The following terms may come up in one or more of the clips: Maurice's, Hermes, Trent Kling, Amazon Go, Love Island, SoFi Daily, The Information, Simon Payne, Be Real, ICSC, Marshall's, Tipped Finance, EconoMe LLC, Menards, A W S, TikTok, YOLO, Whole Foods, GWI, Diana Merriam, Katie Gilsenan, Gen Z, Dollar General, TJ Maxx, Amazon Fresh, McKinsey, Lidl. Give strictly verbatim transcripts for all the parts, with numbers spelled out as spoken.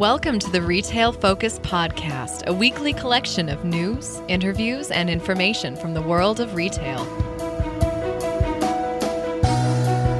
Welcome to the Retail Focus Podcast, a weekly collection of news, interviews, and information from the world of retail.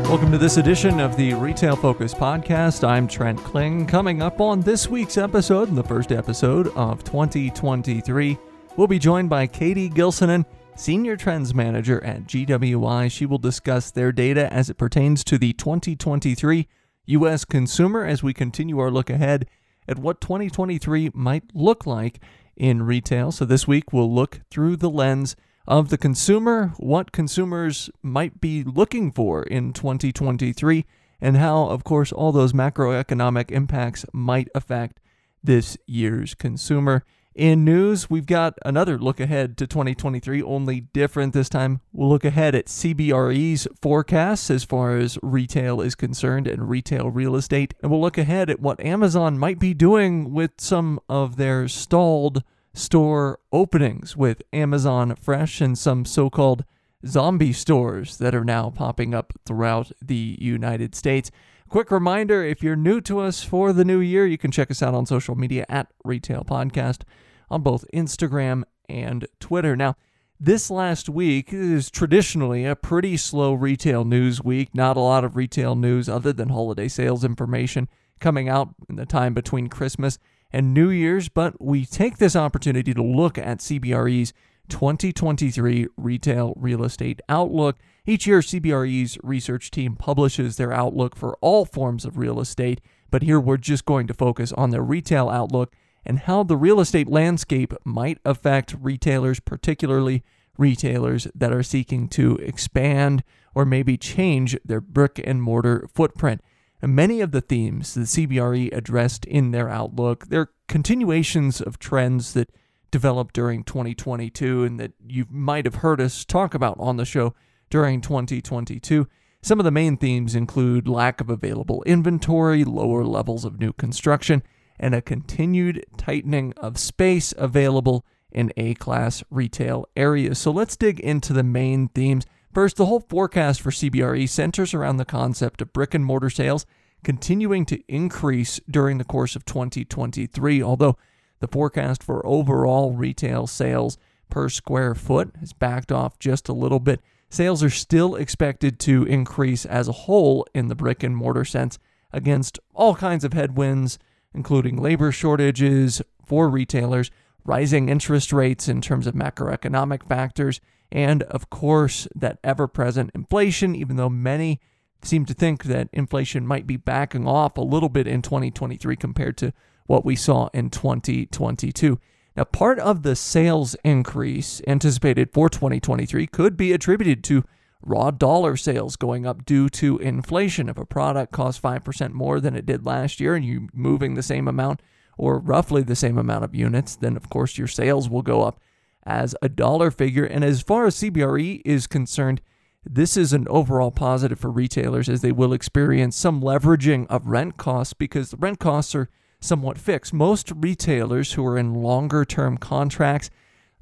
Welcome to this edition of the Retail Focus Podcast. I'm Trent Kling. Coming up on this week's episode, the first episode of twenty twenty-three, we'll be joined by Katie Gilsenan, Senior Trends Manager at G W I. She will discuss their data as it pertains to the twenty twenty-three U S consumer as we continue our look ahead at what twenty twenty-three might look like in retail. So this week we'll look through the lens of the consumer, what consumers might be looking for in twenty twenty-three, and how, of course, all those macroeconomic impacts might affect this year's consumer. In news, we've got another look ahead to twenty twenty-three, only different this time. We'll look ahead at C B R E's forecasts as far as retail is concerned and retail real estate. And we'll look ahead at what Amazon might be doing with some of their stalled store openings with Amazon Fresh and some so-called zombie stores that are now popping up throughout the United States. Quick reminder, if you're new to us for the new year, you can check us out on social media at Retail Podcast on both Instagram and Twitter. Now, this last week is traditionally a pretty slow retail news week. Not a lot of retail news other than holiday sales information coming out in the time between Christmas and New Year's, but we take this opportunity to look at C B R E's twenty twenty-three Retail Real Estate Outlook. Each year, C B R E's research team publishes their outlook for all forms of real estate, but here we're just going to focus on their retail outlook and how the real estate landscape might affect retailers, particularly retailers that are seeking to expand or maybe change their brick and mortar footprint. And many of the themes that C B R E addressed in their outlook, they're continuations of trends that developed during twenty twenty-two and that you might have heard us talk about on the show during twenty twenty-two. Some of the main themes include lack of available inventory, lower levels of new construction, and a continued tightening of space available in A-class retail areas. So let's dig into the main themes. First, the whole forecast for C B R E centers around the concept of brick and mortar sales continuing to increase during the course of twenty twenty-three, although the forecast for overall retail sales per square foot has backed off just a little bit. Sales are still expected to increase as a whole in the brick and mortar sense against all kinds of headwinds, including labor shortages for retailers, rising interest rates in terms of macroeconomic factors, and of course, that ever-present inflation, even though many seem to think that inflation might be backing off a little bit in twenty twenty-three compared to what we saw in twenty twenty-two. Now, part of the sales increase anticipated for twenty twenty-three could be attributed to raw dollar sales going up due to inflation. If a product costs five percent more than it did last year and you're moving the same amount or roughly the same amount of units, then of course your sales will go up as a dollar figure. And as far as C B R E is concerned, this is an overall positive for retailers as they will experience some leveraging of rent costs because the rent costs are somewhat fixed. Most retailers who are in longer-term contracts,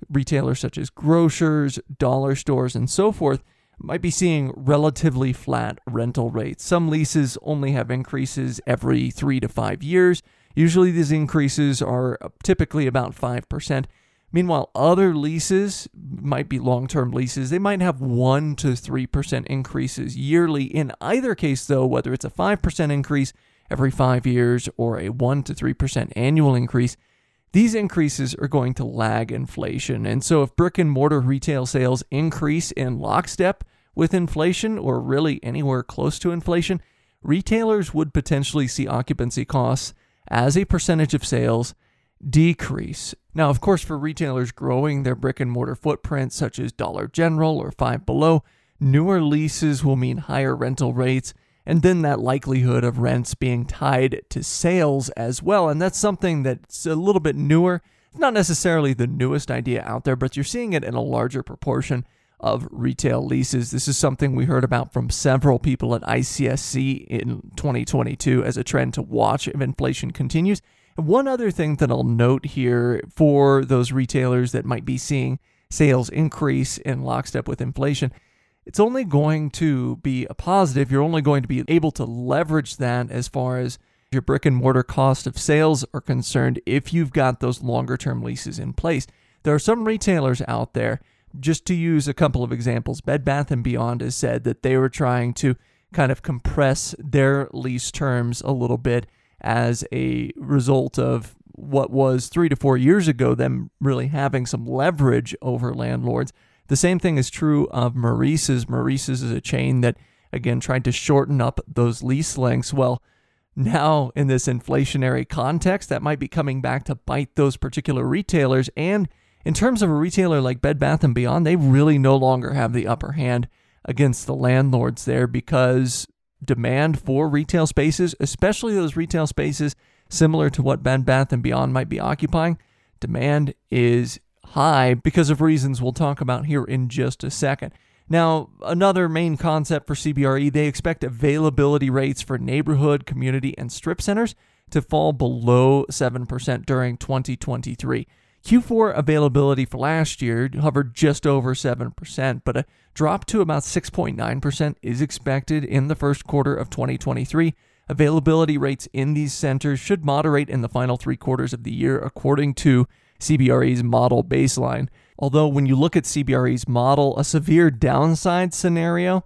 retailers such as grocers, dollar stores, and so forth, might be seeing relatively flat rental rates. Some leases only have increases every three to five years. Usually these increases are typically about five percent. Meanwhile, other leases might be long-term leases. They might have one to three percent increases yearly. In either case, though, whether it's a five percent increase every five years or a one to three percent annual increase, these increases are going to lag inflation. And so if brick and mortar retail sales increase in lockstep with inflation or really anywhere close to inflation, retailers would potentially see occupancy costs as a percentage of sales decrease. Now, of course, for retailers growing their brick and mortar footprint, such as Dollar General or Five Below, newer leases will mean higher rental rates, and then that likelihood of rents being tied to sales as well. And that's something that's a little bit newer. It's not necessarily the newest idea out there, but you're seeing it in a larger proportion of retail leases. This is something we heard about from several people at I C S C in twenty twenty-two as a trend to watch if inflation continues. And one other thing that I'll note here for those retailers that might be seeing sales increase in lockstep with inflation, it's only going to be a positive. You're only going to be able to leverage that as far as your brick and mortar cost of sales are concerned if you've got those longer term leases in place. There are some retailers out there, just to use a couple of examples, Bed Bath and Beyond has said that they were trying to kind of compress their lease terms a little bit as a result of what was three to four years ago, them really having some leverage over landlords. The same thing is true of Maurice's. Maurice's is a chain that, again, tried to shorten up those lease lengths. Well, now in this inflationary context, that might be coming back to bite those particular retailers. And in terms of a retailer like Bed Bath and Beyond, they really no longer have the upper hand against the landlords there, because demand for retail spaces, especially those retail spaces similar to what Bed Bath and Beyond might be occupying, demand is high because of reasons we'll talk about here in just a second. Now, another main concept for C B R E, they expect availability rates for neighborhood, community, and strip centers to fall below seven percent during twenty twenty-three. Q four availability for last year hovered just over seven percent, but a drop to about six point nine percent is expected in the first quarter of twenty twenty-three. Availability rates in these centers should moderate in the final three quarters of the year, according to C B R E's model baseline. Although when you look at C B R E's model, a severe downside scenario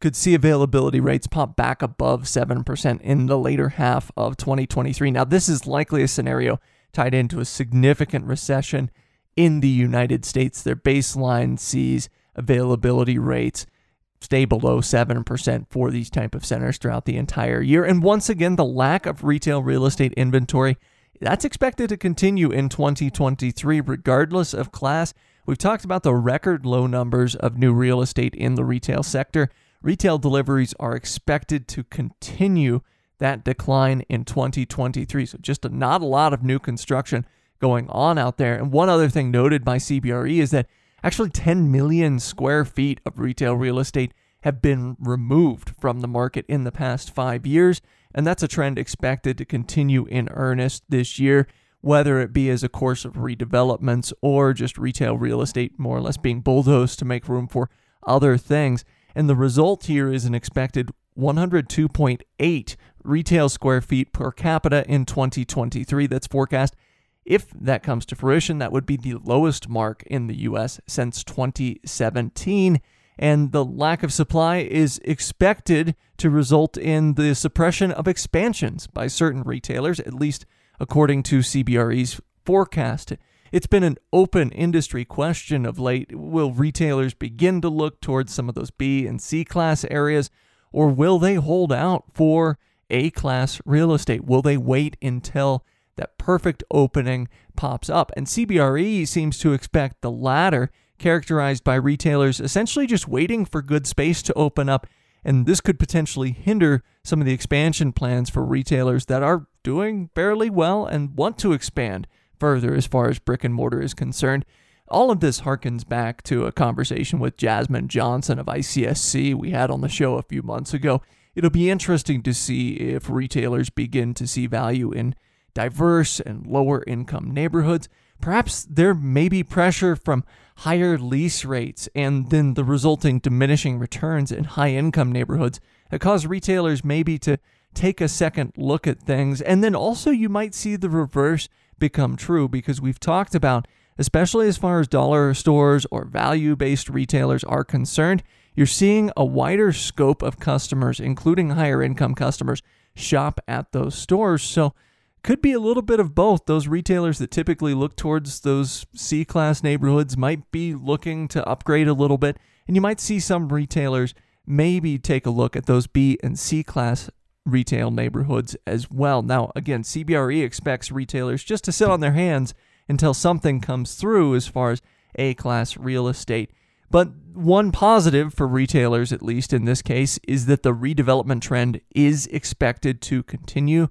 could see availability rates pop back above seven percent in the later half of twenty twenty-three. Now, this is likely a scenario tied into a significant recession in the United States. Their baseline sees availability rates stay below seven percent for these type of centers throughout the entire year. And once again, the lack of retail real estate inventory, that's expected to continue in twenty twenty-three, regardless of class. We've talked about the record low numbers of new real estate in the retail sector. Retail deliveries are expected to continue that decline in twenty twenty-three. So just a, not a lot of new construction going on out there. And one other thing noted by C B R E is that actually ten million square feet of retail real estate have been removed from the market in the past five years. And that's a trend expected to continue in earnest this year, whether it be as a course of redevelopments or just retail real estate more or less being bulldozed to make room for other things. And the result here is an expected one hundred two point eight retail square feet per capita in twenty twenty-three. That's forecast. If that comes to fruition, that would be the lowest mark in the U S since twenty seventeen. And the lack of supply is expected to result in the suppression of expansions by certain retailers, at least according to C B R E's forecast. It's been an open industry question of late. Will retailers begin to look towards some of those B and C class areas, or will they hold out for A class real estate? Will they wait until that perfect opening pops up? And C B R E seems to expect the latter, characterized by retailers essentially just waiting for good space to open up. And this could potentially hinder some of the expansion plans for retailers that are doing fairly well and want to expand further as far as brick and mortar is concerned. All of this harkens back to a conversation with Jasmine Johnson of I C S C we had on the show a few months ago. It'll be interesting to see if retailers begin to see value in diverse and lower income neighborhoods. Perhaps there may be pressure from higher lease rates and then the resulting diminishing returns in high income neighborhoods that cause retailers maybe to take a second look at things. And then also you might see the reverse become true, because we've talked about, especially as far as dollar stores or value-based retailers are concerned, you're seeing a wider scope of customers, including higher income customers, shop at those stores. So could be a little bit of both. Those retailers that typically look towards those C-class neighborhoods might be looking to upgrade a little bit, and you might see some retailers maybe take a look at those B and C-class retail neighborhoods as well. Now, again, C B R E expects retailers just to sit on their hands until something comes through as far as A-class real estate. But one positive for retailers, at least in this case, is that the redevelopment trend is expected to continue,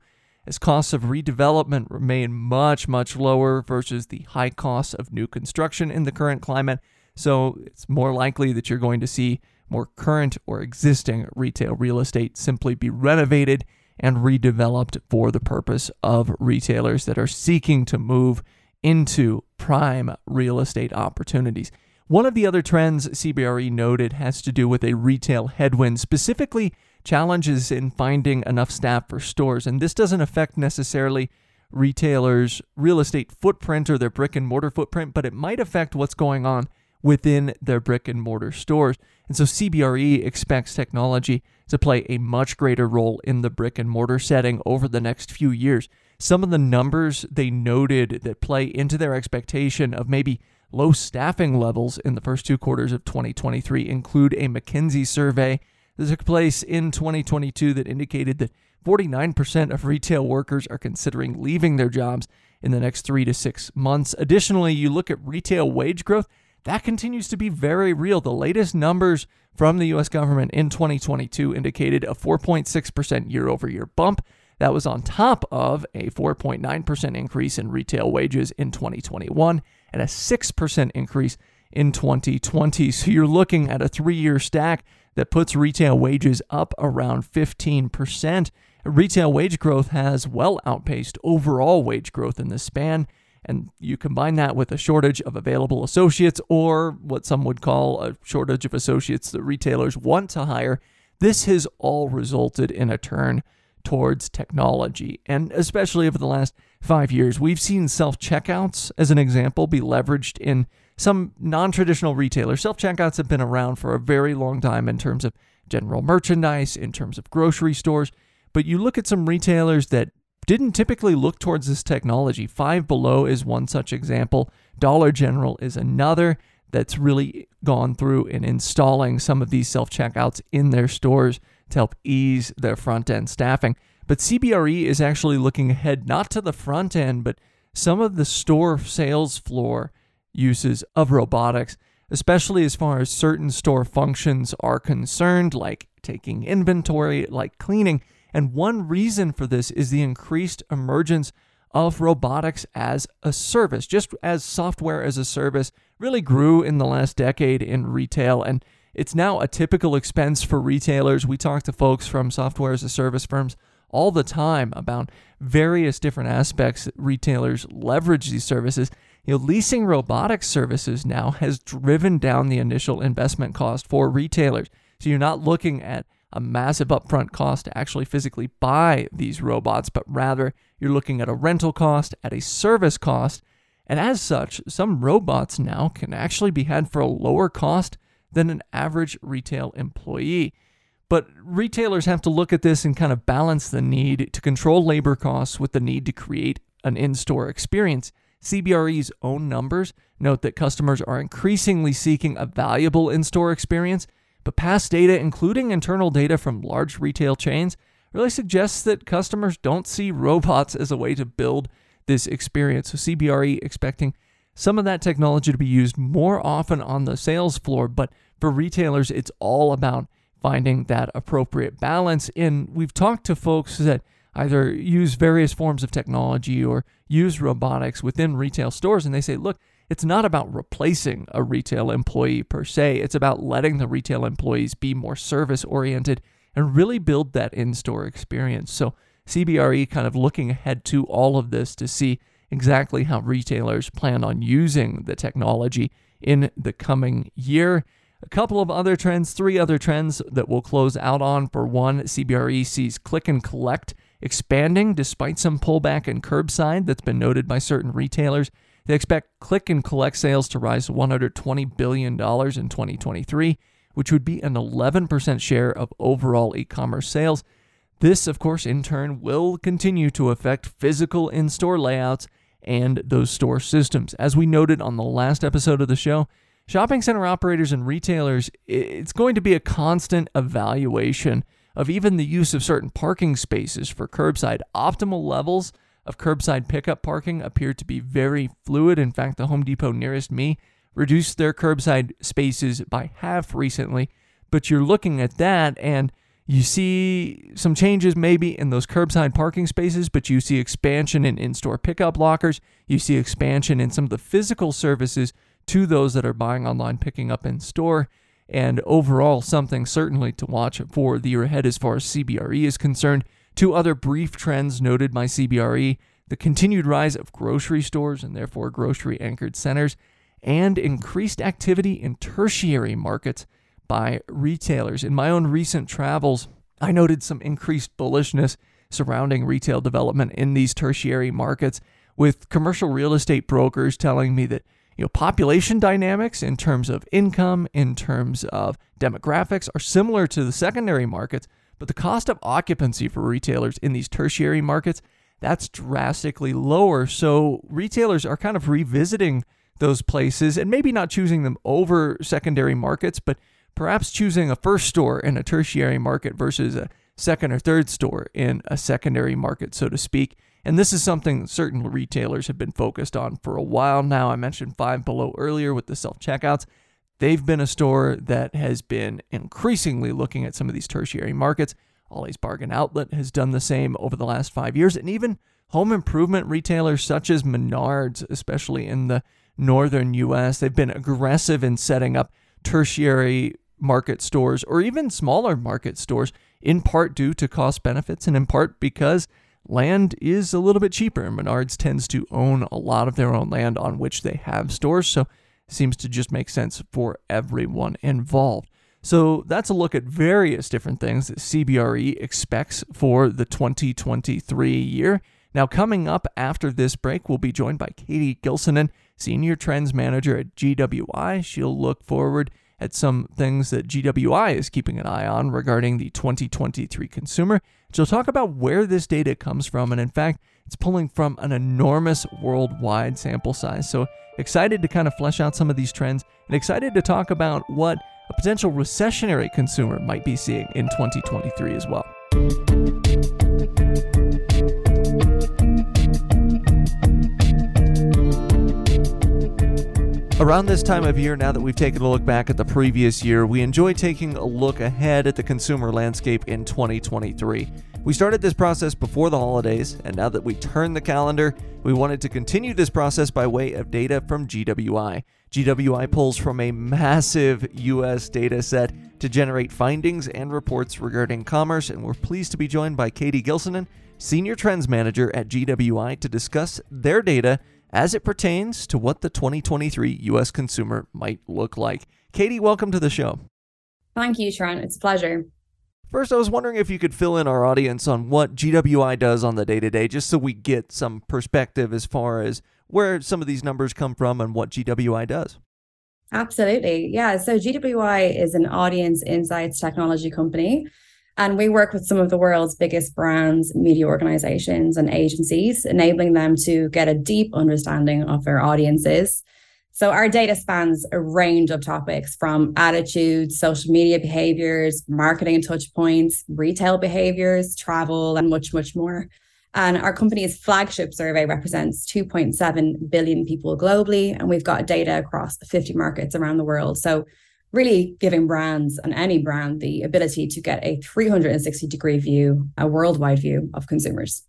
as costs of redevelopment remain much, much lower versus the high costs of new construction in the current climate. So it's more likely that you're going to see more current or existing retail real estate simply be renovated and redeveloped for the purpose of retailers that are seeking to move into prime real estate opportunities. One of the other trends C B R E noted has to do with a retail headwind, specifically challenges in finding enough staff for stores. And this doesn't affect necessarily retailers' real estate footprint or their brick and mortar footprint, but it might affect what's going on within their brick and mortar stores. And so C B R E expects technology to play a much greater role in the brick and mortar setting over the next few years. Some of the numbers they noted that play into their expectation of maybe low staffing levels in the first two quarters of twenty twenty-three include a McKinsey survey that took place in twenty twenty-two that indicated that forty-nine percent of retail workers are considering leaving their jobs in the next three to six months. Additionally, you look at retail wage growth, that continues to be very real. The latest numbers from the U S government in twenty twenty-two indicated a four point six percent year-over-year bump. That was on top of a four point nine percent increase in retail wages in twenty twenty-one and a six percent increase in twenty twenty. So you're looking at a three-year stack that puts retail wages up around fifteen percent. Retail wage growth has well outpaced overall wage growth in this span, and you combine that with a shortage of available associates, or what some would call a shortage of associates that retailers want to hire. This has all resulted in a turn towards technology. And especially over the last five years, we've seen self-checkouts, as an example, be leveraged in some non-traditional retailers. Self-checkouts have been around for a very long time in terms of general merchandise, in terms of grocery stores. But you look at some retailers that didn't typically look towards this technology. Five Below is one such example. Dollar General is another that's really gone through and installing some of these self-checkouts in their stores to help ease their front-end staffing. But C B R E is actually looking ahead, not to the front end, but some of the store sales floor uses of robotics, especially as far as certain store functions are concerned, like taking inventory, like cleaning. And one reason for this is the increased emergence of robotics as a service. Just as software as a service really grew in the last decade in retail, and it's now a typical expense for retailers. We talk to folks from software as a service firms all the time about various different aspects that retailers leverage these services. You know, leasing robotic services now has driven down the initial investment cost for retailers. So you're not looking at a massive upfront cost to actually physically buy these robots, but rather you're looking at a rental cost, at a service cost, and as such, some robots now can actually be had for a lower cost than an average retail employee. But retailers have to look at this and kind of balance the need to control labor costs with the need to create an in-store experience. C B R E's own numbers note that customers are increasingly seeking a valuable in-store experience, but past data, including internal data from large retail chains, really suggests that customers don't see robots as a way to build this experience. So C B R E expecting some of that technology to be used more often on the sales floor, but for retailers, it's all about finding that appropriate balance. And we've talked to folks that either use various forms of technology or use robotics within retail stores, and they say, look, it's not about replacing a retail employee per se. It's about letting the retail employees be more service-oriented and really build that in-store experience. So C B R E kind of looking ahead to all of this to see exactly how retailers plan on using the technology in the coming year. A couple of other trends, three other trends that we'll close out on. For one, C B R E sees click and collect expanding despite some pullback in curbside that's been noted by certain retailers. They expect click and collect sales to rise to one hundred twenty billion dollars in twenty twenty-three, which would be an eleven percent share of overall e-commerce sales. This, of course, in turn will continue to affect physical in-store layouts and those store systems. As we noted on the last episode of the show, shopping center operators and retailers, it's going to be a constant evaluation of even the use of certain parking spaces for curbside. Optimal levels of curbside pickup parking appeared to be very fluid. In fact, the Home Depot nearest me reduced their curbside spaces by half recently. But you're looking at that and you see some changes maybe in those curbside parking spaces, but you see expansion in in-store pickup lockers. You see expansion in some of the physical services to those that are buying online, picking up in store. And overall, something certainly to watch for the year ahead as far as C B R E is concerned. Two other brief trends noted by C B R E, the continued rise of grocery stores and therefore grocery-anchored centers, and increased activity in tertiary markets by retailers. In my own recent travels, I noted some increased bullishness surrounding retail development in these tertiary markets, with commercial real estate brokers telling me that, you know, population dynamics in terms of income, in terms of demographics are similar to the secondary markets, but the cost of occupancy for retailers in these tertiary markets, that's drastically lower. So retailers are kind of revisiting those places and maybe not choosing them over secondary markets, but perhaps choosing a first store in a tertiary market versus a second or third store in a secondary market, so to speak. And this is something certain retailers have been focused on for a while now. I mentioned Five Below earlier with the self-checkouts. They've been a store that has been increasingly looking at some of these tertiary markets. Ollie's Bargain Outlet has done the same over the last five years. And even home improvement retailers such as Menards, especially in the northern U S, they've been aggressive in setting up tertiary market stores or even smaller market stores, in part due to cost benefits and in part because land is a little bit cheaper. Menards tends to own a lot of their own land on which they have stores, so it seems to just make sense for everyone involved. So that's a look at various different things that C B R E expects for the twenty twenty-three year. Now, coming up after this break, we'll be joined by Katie Gilsenan, Senior Trends Manager at G W I. She'll look forward at some things that G W I is keeping an eye on regarding the twenty twenty-three consumer. She'll talk about where this data comes from, and in fact, it's pulling from an enormous worldwide sample size. So excited to kind of flesh out some of these trends and excited to talk about what a potential recessionary consumer might be seeing in twenty twenty-three as well. Around this time of year, now that we've taken a look back at the previous year, we enjoy taking a look ahead at the consumer landscape in twenty twenty-three. We started this process before the holidays, and now that we turn the calendar, we wanted to continue this process by way of data from G W I. G W I pulls from a massive U S data set to generate findings and reports regarding commerce, and we're pleased to be joined by Katie Gilsenan, Senior Trends Manager at G W I, to discuss their data as it pertains to what the twenty twenty-three U S consumer might look like. Katie, welcome to the show. Thank you, Trent. It's a pleasure. First, I was wondering if you could fill in our audience on what G W I does on the day-to-day, just so we get some perspective as far as where some of these numbers come from and what G W I does. Absolutely. Yeah. So G W I is an audience insights technology company, and we work with some of the world's biggest brands, media organizations, and agencies, enabling them to get a deep understanding of their audiences. So our data spans a range of topics, from attitudes, social media behaviors, marketing and touch points, retail behaviors, travel, and much, much more. And our company's flagship survey represents two point seven billion people globally, and we've got data across fifty markets around the world. So really giving brands and any brand the ability to get a three sixty degree view, a worldwide view of consumers.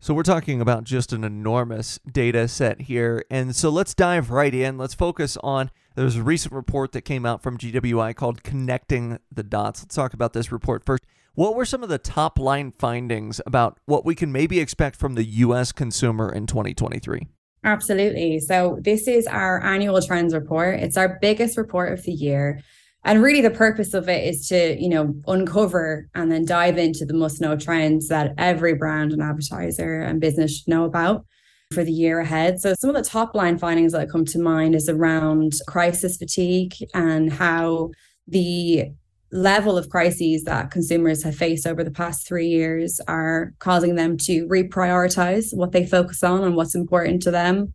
So we're talking about just an enormous data set here. And so let's dive right in. Let's focus on, there's a recent report that came out from G W I called Connecting the Dots. Let's talk about this report first. What were some of the top line findings about what we can maybe expect from the U S consumer in twenty twenty-three? Absolutely. So this is our annual trends report. It's our biggest report of the year. And really the purpose of it is to, you know, uncover and then dive into the must-know trends that every brand and advertiser and business should know about for the year ahead. So some of the top line findings that come to mind is around crisis fatigue and how the level of crises that consumers have faced over the past three years are causing them to reprioritize what they focus on and what's important to them.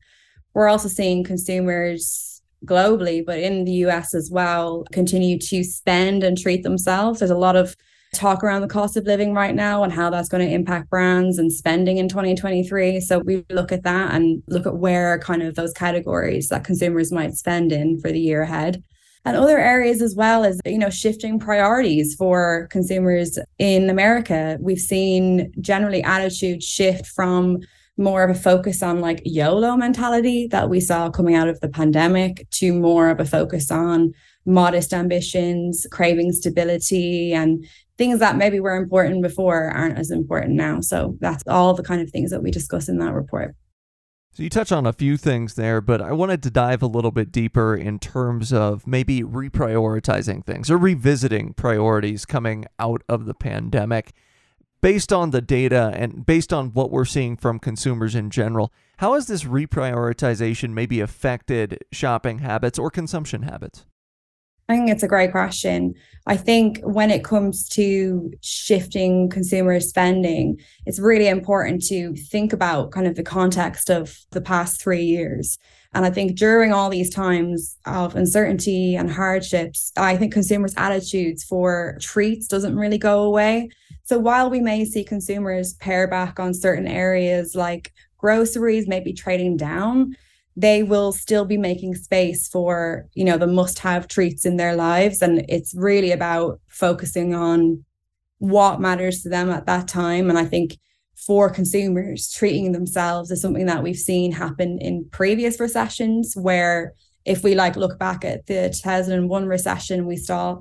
We're also seeing consumers globally, but in the U S as well, continue to spend and treat themselves. There's a lot of talk around the cost of living right now and how that's going to impact brands and spending in twenty twenty-three. So we look at that and look at where kind of those categories that consumers might spend in for the year ahead. And other areas as well as, you know, shifting priorities for consumers in America. We've seen generally attitude shift from more of a focus on like YOLO mentality that we saw coming out of the pandemic to more of a focus on modest ambitions, craving stability, and things that maybe were important before aren't as important now. So that's all the kind of things that we discuss in that report. So you touched on a few things there, but I wanted to dive a little bit deeper in terms of maybe reprioritizing things or revisiting priorities coming out of the pandemic. Based on the data and based on what we're seeing from consumers in general, how has this reprioritization maybe affected shopping habits or consumption habits? I think it's a great question. I think when it comes to shifting consumer spending, it's really important to think about kind of the context of the past three years. And I think during all these times of uncertainty and hardships, I think consumers' attitudes for treats doesn't really go away. So while we may see consumers pare back on certain areas like groceries, maybe trading down, they will still be making space for, you know, the must-have treats in their lives. And it's really about focusing on what matters to them at that time. And I think for consumers, treating themselves is something that we've seen happen in previous recessions, where if we like look back at the two thousand one recession, we saw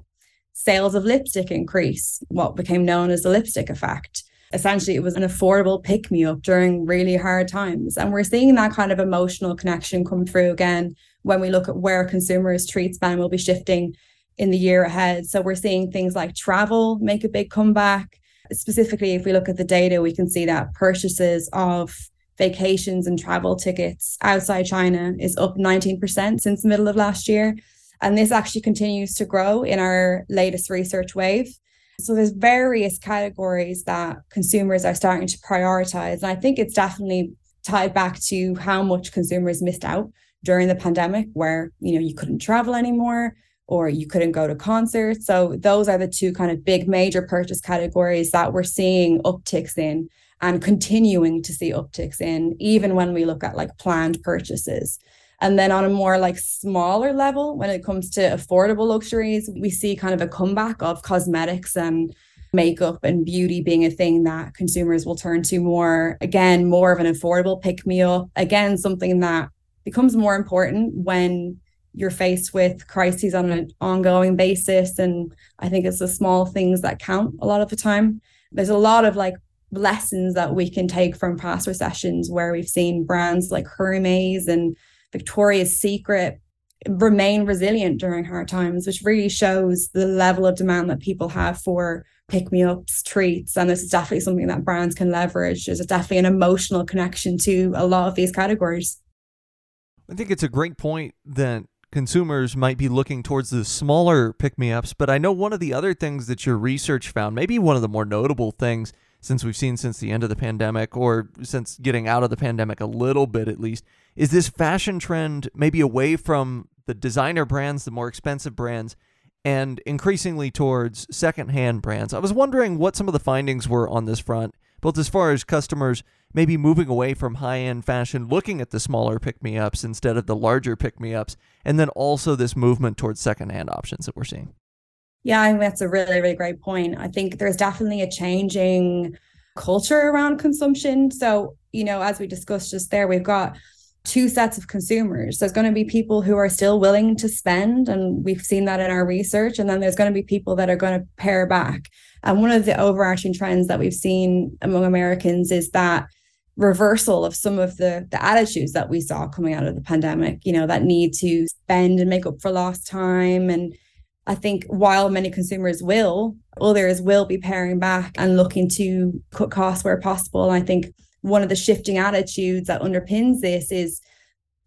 sales of lipstick increase, what became known as the lipstick effect. Essentially, it was an affordable pick-me-up during really hard times. And we're seeing that kind of emotional connection come through again when we look at where consumers' treat spend will be shifting in the year ahead. So we're seeing things like travel make a big comeback. Specifically, if we look at the data, we can see that purchases of vacations and travel tickets outside China is up nineteen percent since the middle of last year. And this actually continues to grow in our latest research wave. So there's various categories that consumers are starting to prioritize. And I think it's definitely tied back to how much consumers missed out during the pandemic, where, you know, you couldn't travel anymore or you couldn't go to concerts. So those are the two kind of big major purchase categories that we're seeing upticks in and continuing to see upticks in, even when we look at like planned purchases. And then on a more like smaller level, when it comes to affordable luxuries, we see kind of a comeback of cosmetics and makeup and beauty being a thing that consumers will turn to more, again, more of an affordable pick-me-up. Again, something that becomes more important when you're faced with crises on an ongoing basis. And I think it's the small things that count a lot of the time. There's a lot of like lessons that we can take from past recessions where we've seen brands like Hermes and Victoria's Secret remain resilient during hard times, which really shows the level of demand that people have for pick-me-ups, treats. And this is definitely something that brands can leverage. There's definitely an emotional connection to a lot of these categories. I think it's a great point that consumers might be looking towards the smaller pick-me-ups, but I know one of the other things that your research found, maybe one of the more notable things since we've seen since the end of the pandemic or since getting out of the pandemic a little bit at least, is this fashion trend maybe away from the designer brands, the more expensive brands, and increasingly towards secondhand brands. I was wondering what some of the findings were on this front, both as far as customers maybe moving away from high-end fashion, looking at the smaller pick-me-ups instead of the larger pick-me-ups, and then also this movement towards secondhand options that we're seeing. Yeah, I mean, that's a really, really great point. I think there's definitely a changing culture around consumption. So, you know, as we discussed just there, we've got two sets of consumers. There's going to be people who are still willing to spend, and we've seen that in our research. And then there's going to be people that are going to pare back. And one of the overarching trends that we've seen among Americans is that reversal of some of the, the attitudes that we saw coming out of the pandemic, you know, that need to spend and make up for lost time. And I think while many consumers will, others will be paring back and looking to cut costs where possible. And I think one of the shifting attitudes that underpins this is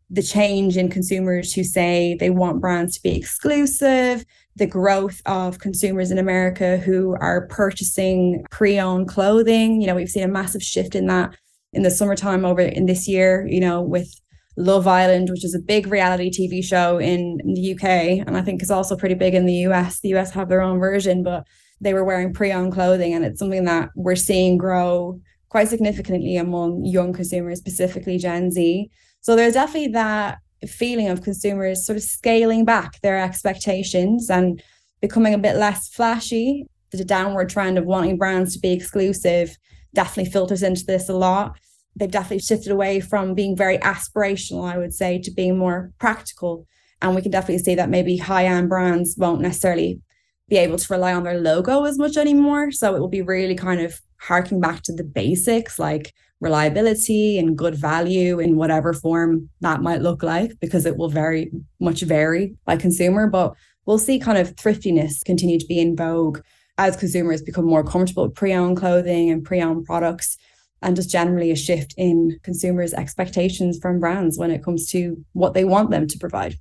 the change in consumers who say they want brands to be exclusive, the growth of consumers in America who are purchasing pre-owned clothing. You know, we've seen a massive shift in that in the summertime over in this year, you know, with Love Island, which is a big reality T V show in the U K, and I think is also pretty big in the U S. The U S have their own version, but they were wearing pre-owned clothing, and it's something that we're seeing grow quite significantly among young consumers, specifically Gen Z. So there's definitely that feeling of consumers sort of scaling back their expectations and becoming a bit less flashy. The downward trend of wanting brands to be exclusive definitely filters into this a lot. They've definitely shifted away from being very aspirational, I would say, to being more practical. And we can definitely see that maybe high-end brands won't necessarily be able to rely on their logo as much anymore. So it will be really kind of harking back to the basics, like reliability and good value in whatever form that might look like, because it will very much vary by consumer. But we'll see kind of thriftiness continue to be in vogue as consumers become more comfortable with pre-owned clothing and pre-owned products, and just generally a shift in consumers' expectations from brands when it comes to what they want them to provide.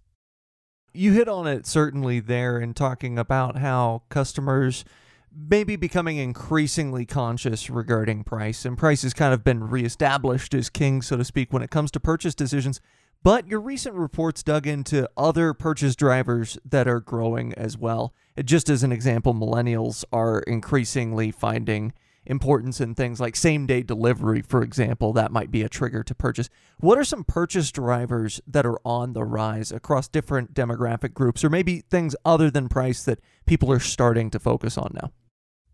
You hit on it certainly there in talking about how customers may be becoming increasingly conscious regarding price, and price has kind of been reestablished as king, so to speak, when it comes to purchase decisions. But your recent reports dug into other purchase drivers that are growing as well. Just as an example, millennials are increasingly finding importance in things like same-day delivery, for example. That might be a trigger to purchase. What are some purchase drivers that are on the rise across different demographic groups, or maybe things other than price that people are starting to focus on now?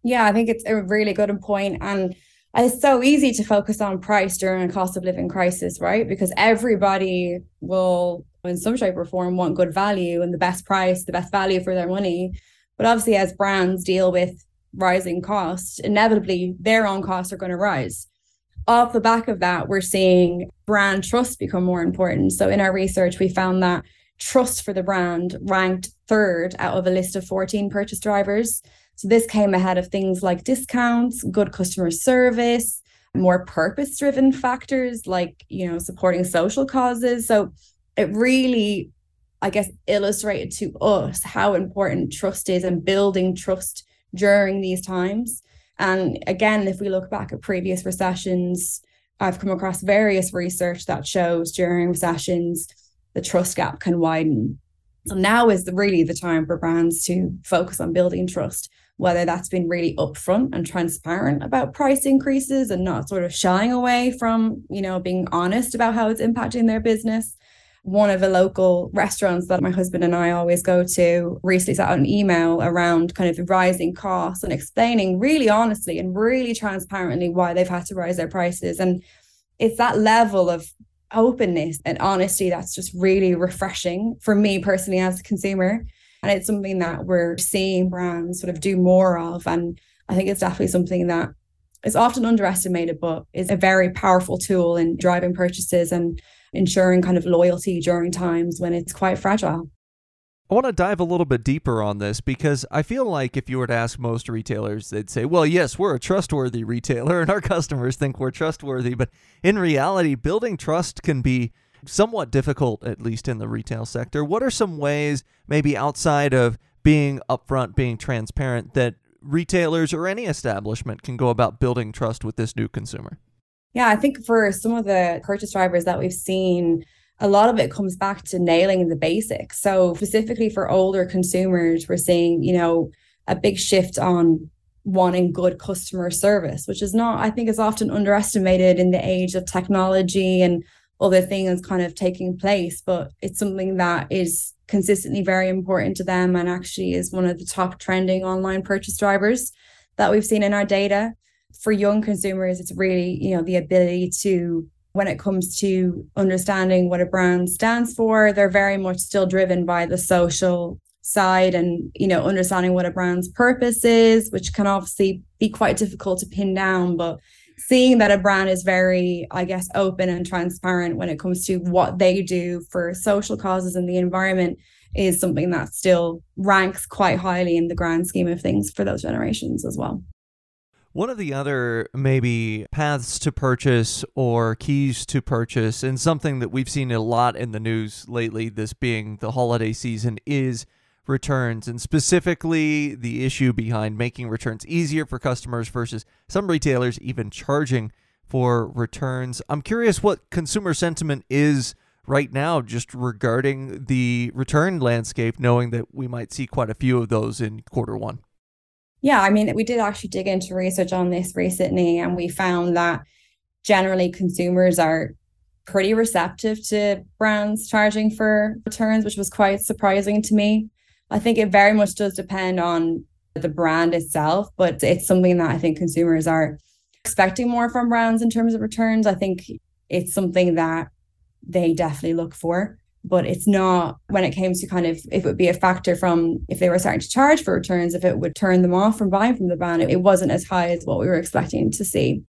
Yeah, I think it's a really good point. And it's so easy to focus on price during a cost of living crisis, right? Because everybody will, in some shape or form, want good value and the best price, the best value for their money. But obviously, as brands deal with rising costs, inevitably their own costs are going to rise. Off the back of that, we're seeing brand trust become more important. So in our research, we found that trust for the brand ranked third out of a list of fourteen purchase drivers. So this came ahead of things like discounts, good customer service, more purpose-driven factors like, you know, supporting social causes. So it really, I guess, illustrated to us how important trust is and building trust during these times. And again, if we look back at previous recessions, I've come across various research that shows during recessions, the trust gap can widen. So now is really the time for brands to focus on building trust, whether that's been really upfront and transparent about price increases and not sort of shying away from, you know, being honest about how it's impacting their business. One of the local restaurants that my husband and I always go to recently sent out an email around kind of rising costs and explaining really honestly and really transparently why they've had to rise their prices. And it's that level of openness and honesty that's just really refreshing for me personally as a consumer. And it's something that we're seeing brands sort of do more of. And I think it's definitely something that is often underestimated, but is a very powerful tool in driving purchases and ensuring kind of loyalty during times when it's quite fragile. I want to dive a little bit deeper on this, because I feel like if you were to ask most retailers, they'd say, well, yes, we're a trustworthy retailer and our customers think we're trustworthy. But in reality, building trust can be somewhat difficult, at least in the retail sector. What are some ways, maybe outside of being upfront, being transparent, that retailers or any establishment can go about building trust with this new consumer? Yeah, I think for some of the purchase drivers that we've seen, a lot of it comes back to nailing the basics. So specifically for older consumers, we're seeing, you know, a big shift on wanting good customer service, which is not, I think, is often underestimated in the age of technology and other things kind of taking place. But it's something that is consistently very important to them and actually is one of the top trending online purchase drivers that we've seen in our data. For young consumers, it's really, you know, the ability to, when it comes to understanding what a brand stands for, they're very much still driven by the social side and, you know, understanding what a brand's purpose is, which can obviously be quite difficult to pin down. But seeing that a brand is very, I guess, open and transparent when it comes to what they do for social causes and the environment is something that still ranks quite highly in the grand scheme of things for those generations as well. One of the other maybe paths to purchase or keys to purchase, and something that we've seen a lot in the news lately, this being the holiday season, is returns, and specifically the issue behind making returns easier for customers versus some retailers even charging for returns. I'm curious what consumer sentiment is right now just regarding the return landscape, knowing that we might see quite a few of those in quarter one. Yeah, I mean, we did actually dig into research on this recently, and we found that generally consumers are pretty receptive to brands charging for returns, which was quite surprising to me. I think it very much does depend on the brand itself, but it's something that I think consumers are expecting more from brands in terms of returns. I think it's something that they definitely look for. But it's not, when it came to kind of, if it would be a factor from if they were starting to charge for returns, if it would turn them off from buying from the van, it wasn't as high as what we were expecting to see.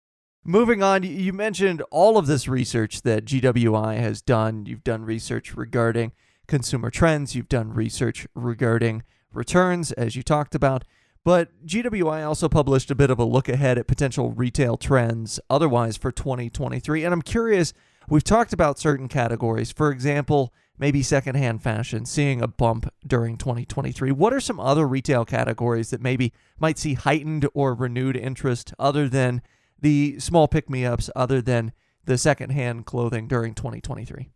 Moving on, you mentioned all of this research that G W I has done. You've done research regarding consumer trends. You've done research regarding returns, as you talked about. But G W I also published a bit of a look ahead at potential retail trends otherwise for twenty twenty-three. And I'm curious, we've talked about certain categories, for example, maybe secondhand fashion, seeing a bump during twenty twenty-three. What are some other retail categories that maybe might see heightened or renewed interest other than the small pick-me-ups, other than the secondhand clothing during twenty twenty-three?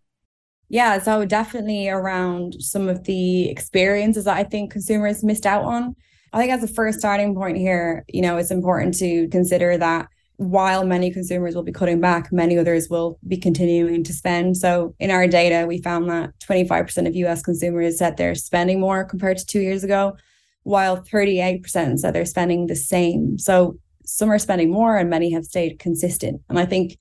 Yeah, so definitely around some of the experiences that I think consumers missed out on. I think as a first starting point here, you know, it's important to consider that while many consumers will be cutting back, many others will be continuing to spend. So in our data, we found that twenty-five percent of U S consumers said they're spending more compared to two years ago, while thirty-eight percent said they're spending the same. So some are spending more and many have stayed consistent. And I think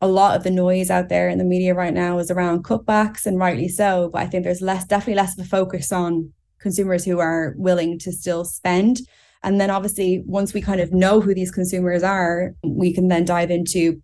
a lot of the noise out there in the media right now is around cutbacks, and rightly so. But I think there's less, definitely less of a focus on consumers who are willing to still spend. And then obviously, once we kind of know who these consumers are, we can then dive into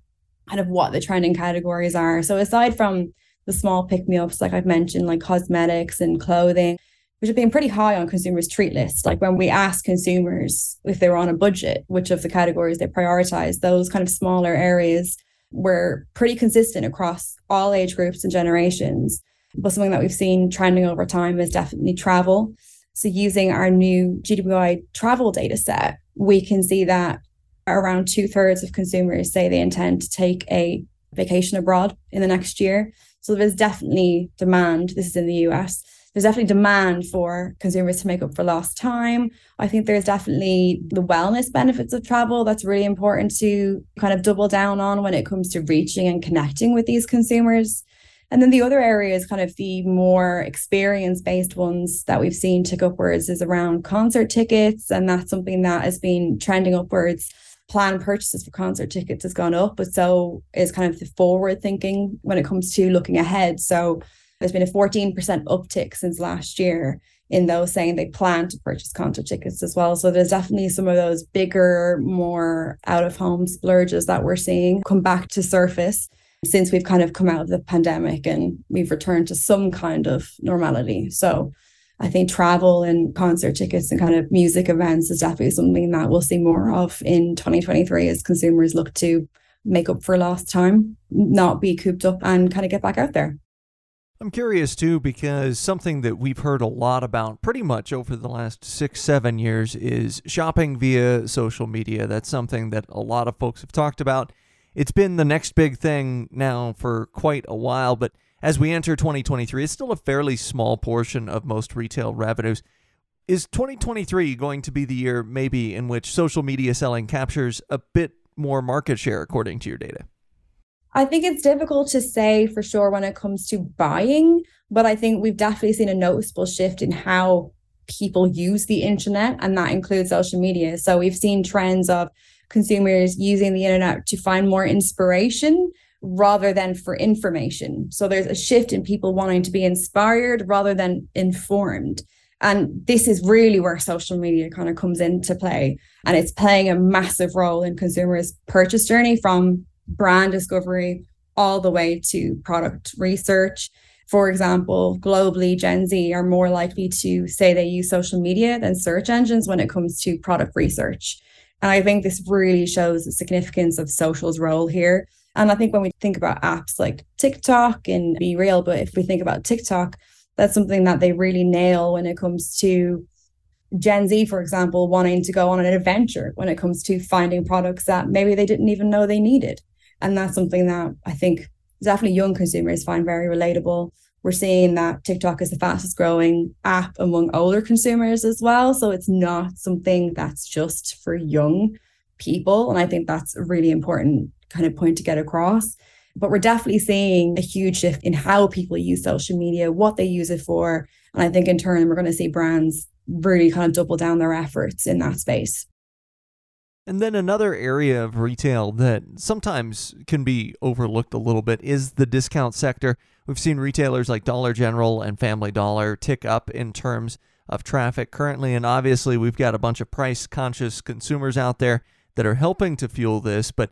kind of what the trending categories are. So aside from the small pick-me-ups, like I've mentioned, like cosmetics and clothing, which have been pretty high on consumers' treat lists. Like when we asked consumers if they were on a budget, which of the categories they prioritize, those kind of smaller areas were pretty consistent across all age groups and generations. But something that we've seen trending over time is definitely travel. So using our new G W I travel data set, we can see that around two thirds of consumers say they intend to take a vacation abroad in the next year. So there's definitely demand. This is in the U S. There's definitely demand for consumers to make up for lost time. I think there's definitely the wellness benefits of travel that's really important to kind of double down on when it comes to reaching and connecting with these consumers. And then the other area is kind of the more experience-based ones that we've seen tick upwards is around concert tickets. And that's something that has been trending upwards. Planned purchases for concert tickets has gone up, but so is kind of the forward thinking when it comes to looking ahead. So there's been a fourteen percent uptick since last year in those saying they plan to purchase concert tickets as well. So there's definitely some of those bigger, more out-of-home splurges that we're seeing come back to surface since we've kind of come out of the pandemic and we've returned to some kind of normality. So I think travel and concert tickets and kind of music events is definitely something that we'll see more of in twenty twenty-three as consumers look to make up for lost time, not be cooped up and kind of get back out there. I'm curious too, because something that we've heard a lot about pretty much over the last six, seven years is shopping via social media. That's something that a lot of folks have talked about. It's been the next big thing now for quite a while, but as we enter twenty twenty-three, it's still a fairly small portion of most retail revenues. Is twenty twenty-three going to be the year maybe in which social media selling captures a bit more market share according to your data? I think it's difficult to say for sure when it comes to buying, but I think we've definitely seen a noticeable shift in how people use the internet, and that includes social media. So we've seen trends of consumers using the internet to find more inspiration rather than for information. So there's a shift in people wanting to be inspired rather than informed. And this is really where social media kind of comes into play. And it's playing a massive role in consumers' purchase journey from brand discovery all the way to product research. For example, globally, Gen Z are more likely to say they use social media than search engines when it comes to product research. And I think this really shows the significance of social's role here. And I think when we think about apps like TikTok and Be Real, but if we think about TikTok, that's something that they really nail when it comes to Gen Z, for example, wanting to go on an adventure when it comes to finding products that maybe they didn't even know they needed. And that's something that I think definitely young consumers find very relatable. We're seeing that TikTok is the fastest growing app among older consumers as well. So it's not something that's just for young people. And I think that's a really important kind of point to get across. But we're definitely seeing a huge shift in how people use social media, what they use it for. And I think in turn, we're going to see brands really kind of double down their efforts in that space. And then another area of retail that sometimes can be overlooked a little bit is the discount sector. We've seen retailers like Dollar General and Family Dollar tick up in terms of traffic currently, and obviously we've got a bunch of price-conscious consumers out there that are helping to fuel this, but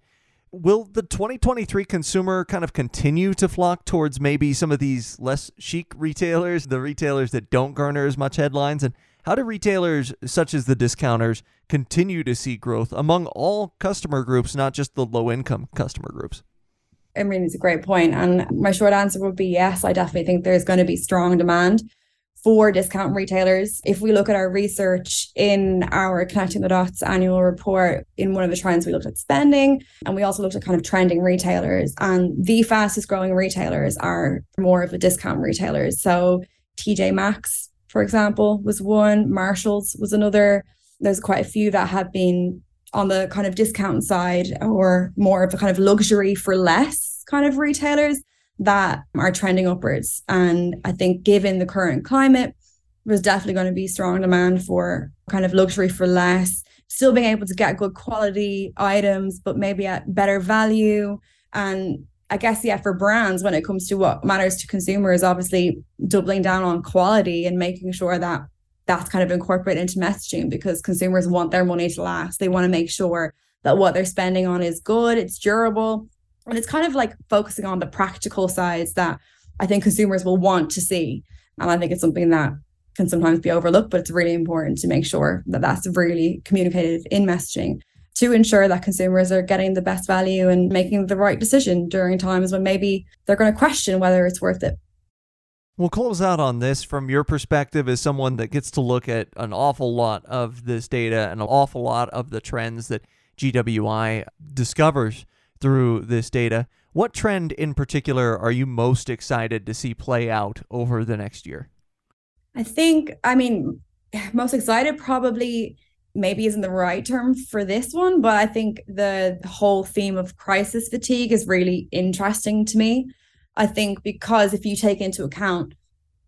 will the twenty twenty-three consumer kind of continue to flock towards maybe some of these less chic retailers, the retailers that don't garner as much headlines? And how do retailers such as the discounters continue to see growth among all customer groups, not just the low-income customer groups? I mean, it's a great point. And my short answer would be yes, I definitely think there's going to be strong demand for discount retailers. If we look at our research in our Connecting the Dots annual report, in one of the trends, we looked at spending, and we also looked at kind of trending retailers. And the fastest growing retailers are more of the discount retailers. So T J Maxx, for example, was one. Marshall's was another. There's quite a few that have been on the kind of discount side or more of the kind of luxury for less kind of retailers that are trending upwards. And I think given the current climate, there's definitely going to be strong demand for kind of luxury for less, still being able to get good quality items, but maybe at better value. And I guess, yeah, for brands, when it comes to what matters to consumers, obviously doubling down on quality and making sure that that's kind of incorporated into messaging, because consumers want their money to last. They want to make sure that what they're spending on is good, it's durable. And it's kind of like focusing on the practical sides that I think consumers will want to see. And I think it's something that can sometimes be overlooked, but it's really important to make sure that that's really communicated in messaging to ensure that consumers are getting the best value and making the right decision during times when maybe they're going to question whether it's worth it. We'll close out on this from your perspective as someone that gets to look at an awful lot of this data and an awful lot of the trends that G W I discovers through this data. What trend in particular are you most excited to see play out over the next year? I think, I mean, most excited probably maybe isn't the right term for this one, but I think the whole theme of crisis fatigue is really interesting to me. I think because if you take into account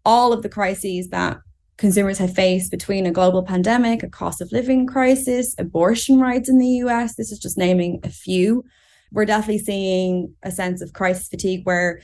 all of the crises that consumers have faced between a global pandemic, a cost of living crisis, abortion rights in the U S, this is just naming a few. We're definitely seeing a sense of crisis fatigue, where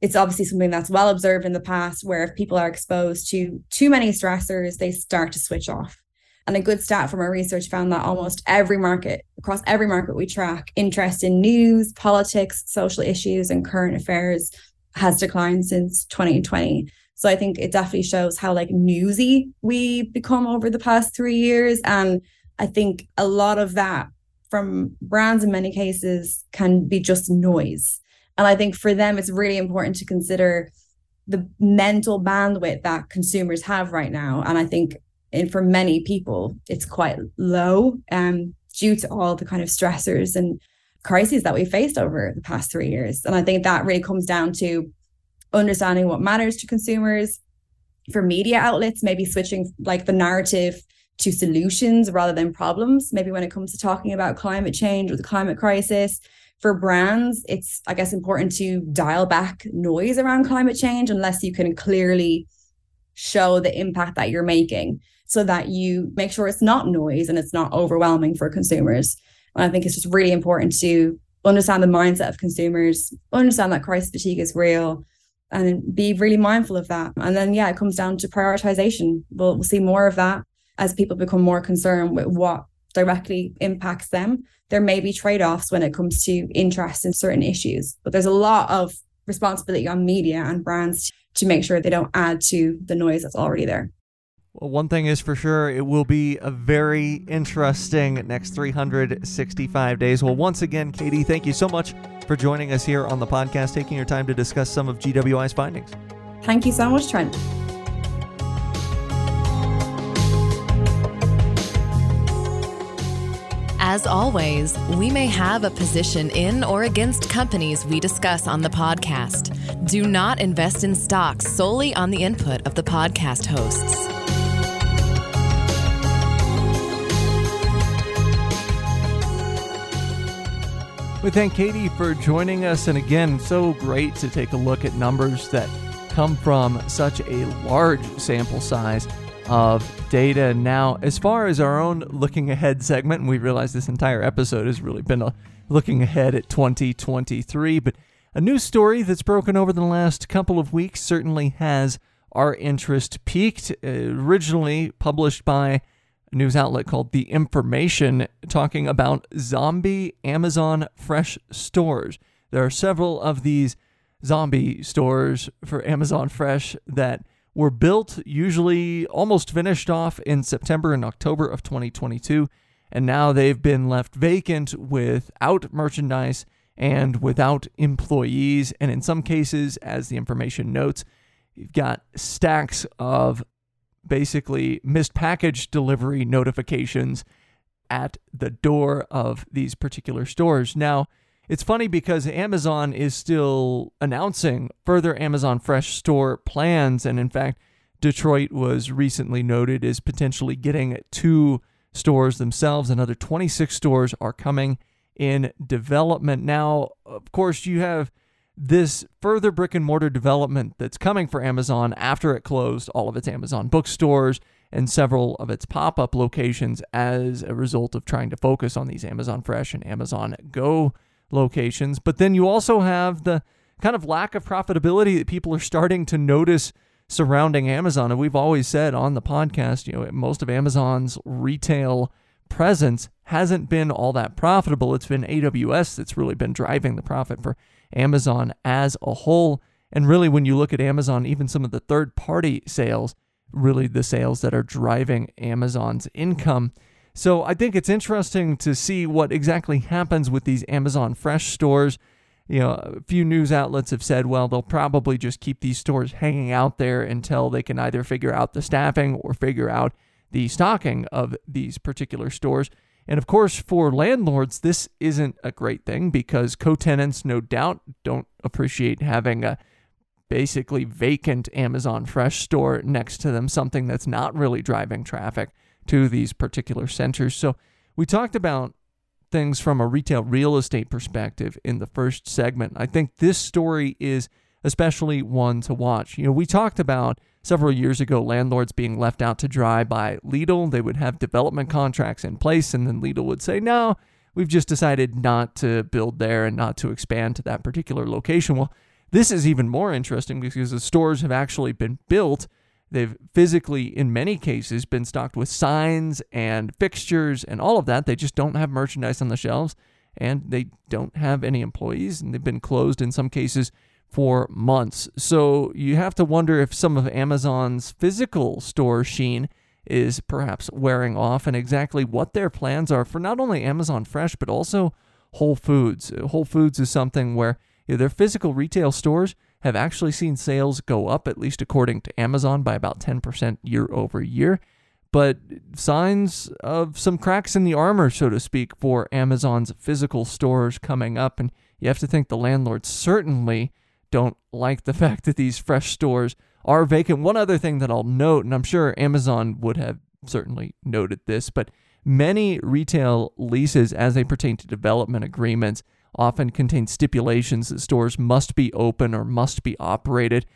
it's obviously something that's well observed in the past, where if people are exposed to too many stressors, they start to switch off. And a good stat from our research found that almost every market, across every market we track, interest in news, politics, social issues, and current affairs has declined since twenty twenty. So I think it definitely shows how like newsy we become over the past three years. And I think a lot of that from brands in many cases can be just noise. And I think for them, it's really important to consider the mental bandwidth that consumers have right now. And I think and for many people, it's quite low um, due to all the kind of stressors and crises that we faced over the past three years. And I think that really comes down to understanding what matters to consumers. For media outlets, maybe switching like the narrative to solutions rather than problems, maybe when it comes to talking about climate change or the climate crisis. For brands, it's, I guess, important to dial back noise around climate change unless you can clearly show the impact that you're making, so that you make sure it's not noise and it's not overwhelming for consumers. And I think it's just really important to understand the mindset of consumers, understand that crisis fatigue is real, and be really mindful of that. And then, yeah, it comes down to prioritization. We'll, we'll see more of that. As people become more concerned with what directly impacts them, there may be trade-offs when it comes to interest in certain issues. But there's a lot of responsibility on media and brands to make sure they don't add to the noise that's already there. Well, one thing is for sure, it will be a very interesting next three hundred sixty-five days. Well, once again, Katie, thank you so much for joining us here on the podcast, taking your time to discuss some of G W I's findings. Thank you so much, Trent. As always, we may have a position in or against companies we discuss on the podcast. Do not invest in stocks solely on the input of the podcast hosts. We thank Katie for joining us. And again, so great to take a look at numbers that come from such a large sample size. of data. Now, as far as our own looking ahead segment, and we realize this entire episode has really been a looking ahead at twenty twenty-three, but a news story that's broken over the last couple of weeks certainly has our interest peaked. Uh, originally published by a news outlet called The Information, talking about zombie Amazon Fresh stores. There are several of these zombie stores for Amazon Fresh that were built, usually almost finished off in September and October of twenty twenty-two, and now they've been left vacant without merchandise and without employees. And in some cases, as The Information notes, you've got stacks of basically missed package delivery notifications at the door of these particular stores. Now, it's funny because Amazon is still announcing further Amazon Fresh store plans. And in fact, Detroit was recently noted as potentially getting two stores themselves. Another twenty-six stores are coming in development. Now, of course, you have this further brick and mortar development that's coming for Amazon after it closed all of its Amazon bookstores and several of its pop-up locations as a result of trying to focus on these Amazon Fresh and Amazon Go locations. But then you also have the kind of lack of profitability that people are starting to notice surrounding Amazon. And we've always said on the podcast, you know, most of Amazon's retail presence hasn't been all that profitable. It's been A W S that's really been driving the profit for Amazon as a whole. And really, when you look at Amazon, even some of the third-party sales, really the sales that are driving Amazon's income. So I think it's interesting to see what exactly happens with these Amazon Fresh stores. You know, a few news outlets have said, well, they'll probably just keep these stores hanging out there until they can either figure out the staffing or figure out the stocking of these particular stores. And of course, for landlords, this isn't a great thing because co-tenants, no doubt, don't appreciate having a basically vacant Amazon Fresh store next to them, something that's not really driving traffic to these particular centers. So we talked about things from a retail real estate perspective in the first segment. I think this story is especially one to watch. You know, we talked about several years ago, landlords being left out to dry by Lidl. They would have development contracts in place, and then Lidl would say, no, we've just decided not to build there and not to expand to that particular location. Well, this is even more interesting because the stores have actually been built. They've physically, in many cases, been stocked with signs and fixtures and all of that. They just don't have merchandise on the shelves, and they don't have any employees, and they've been closed in some cases for months. So you have to wonder if some of Amazon's physical store sheen is perhaps wearing off, and exactly what their plans are for not only Amazon Fresh, but also Whole Foods. Whole Foods is something where, you know, their physical retail stores have actually seen sales go up, at least according to Amazon, by about ten percent year over year. But signs of some cracks in the armor, so to speak, for Amazon's physical stores coming up. And you have to think the landlords certainly don't like the fact that these fresh stores are vacant. One other thing that I'll note, and I'm sure Amazon would have certainly noted this, but many retail leases as they pertain to development agreements often contain stipulations that stores must be open or must be operated,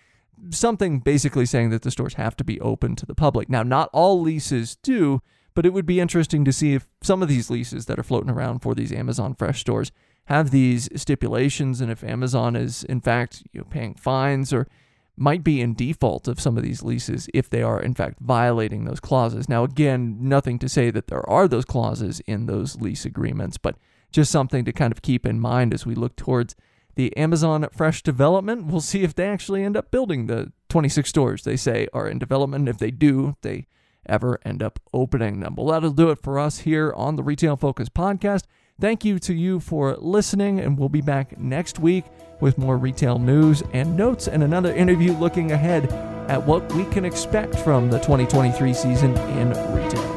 something basically saying that the stores have to be open to the public. Now, not all leases do, but it would be interesting to see if some of these leases that are floating around for these Amazon Fresh stores have these stipulations, and if Amazon is, in fact, you know, paying fines or might be in default of some of these leases if they are, in fact, violating those clauses. Now, again, nothing to say that there are those clauses in those lease agreements, but just something to kind of keep in mind as we look towards the Amazon Fresh development. We'll see if they actually end up building the twenty-six stores they say are in development. If they do, they ever end up opening them. Well, that'll do it for us here on the Retail Focus Podcast. Thank you to you for listening, and we'll be back next week with more retail news and notes and another interview looking ahead at what we can expect from the twenty twenty-three season in retail.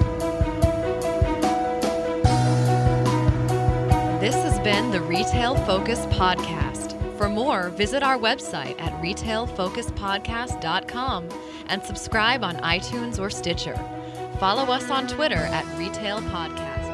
This has been the Retail Focus Podcast. For more, visit our website at retail focus podcast dot com and subscribe on iTunes or Stitcher. Follow us on Twitter at Retail Podcast.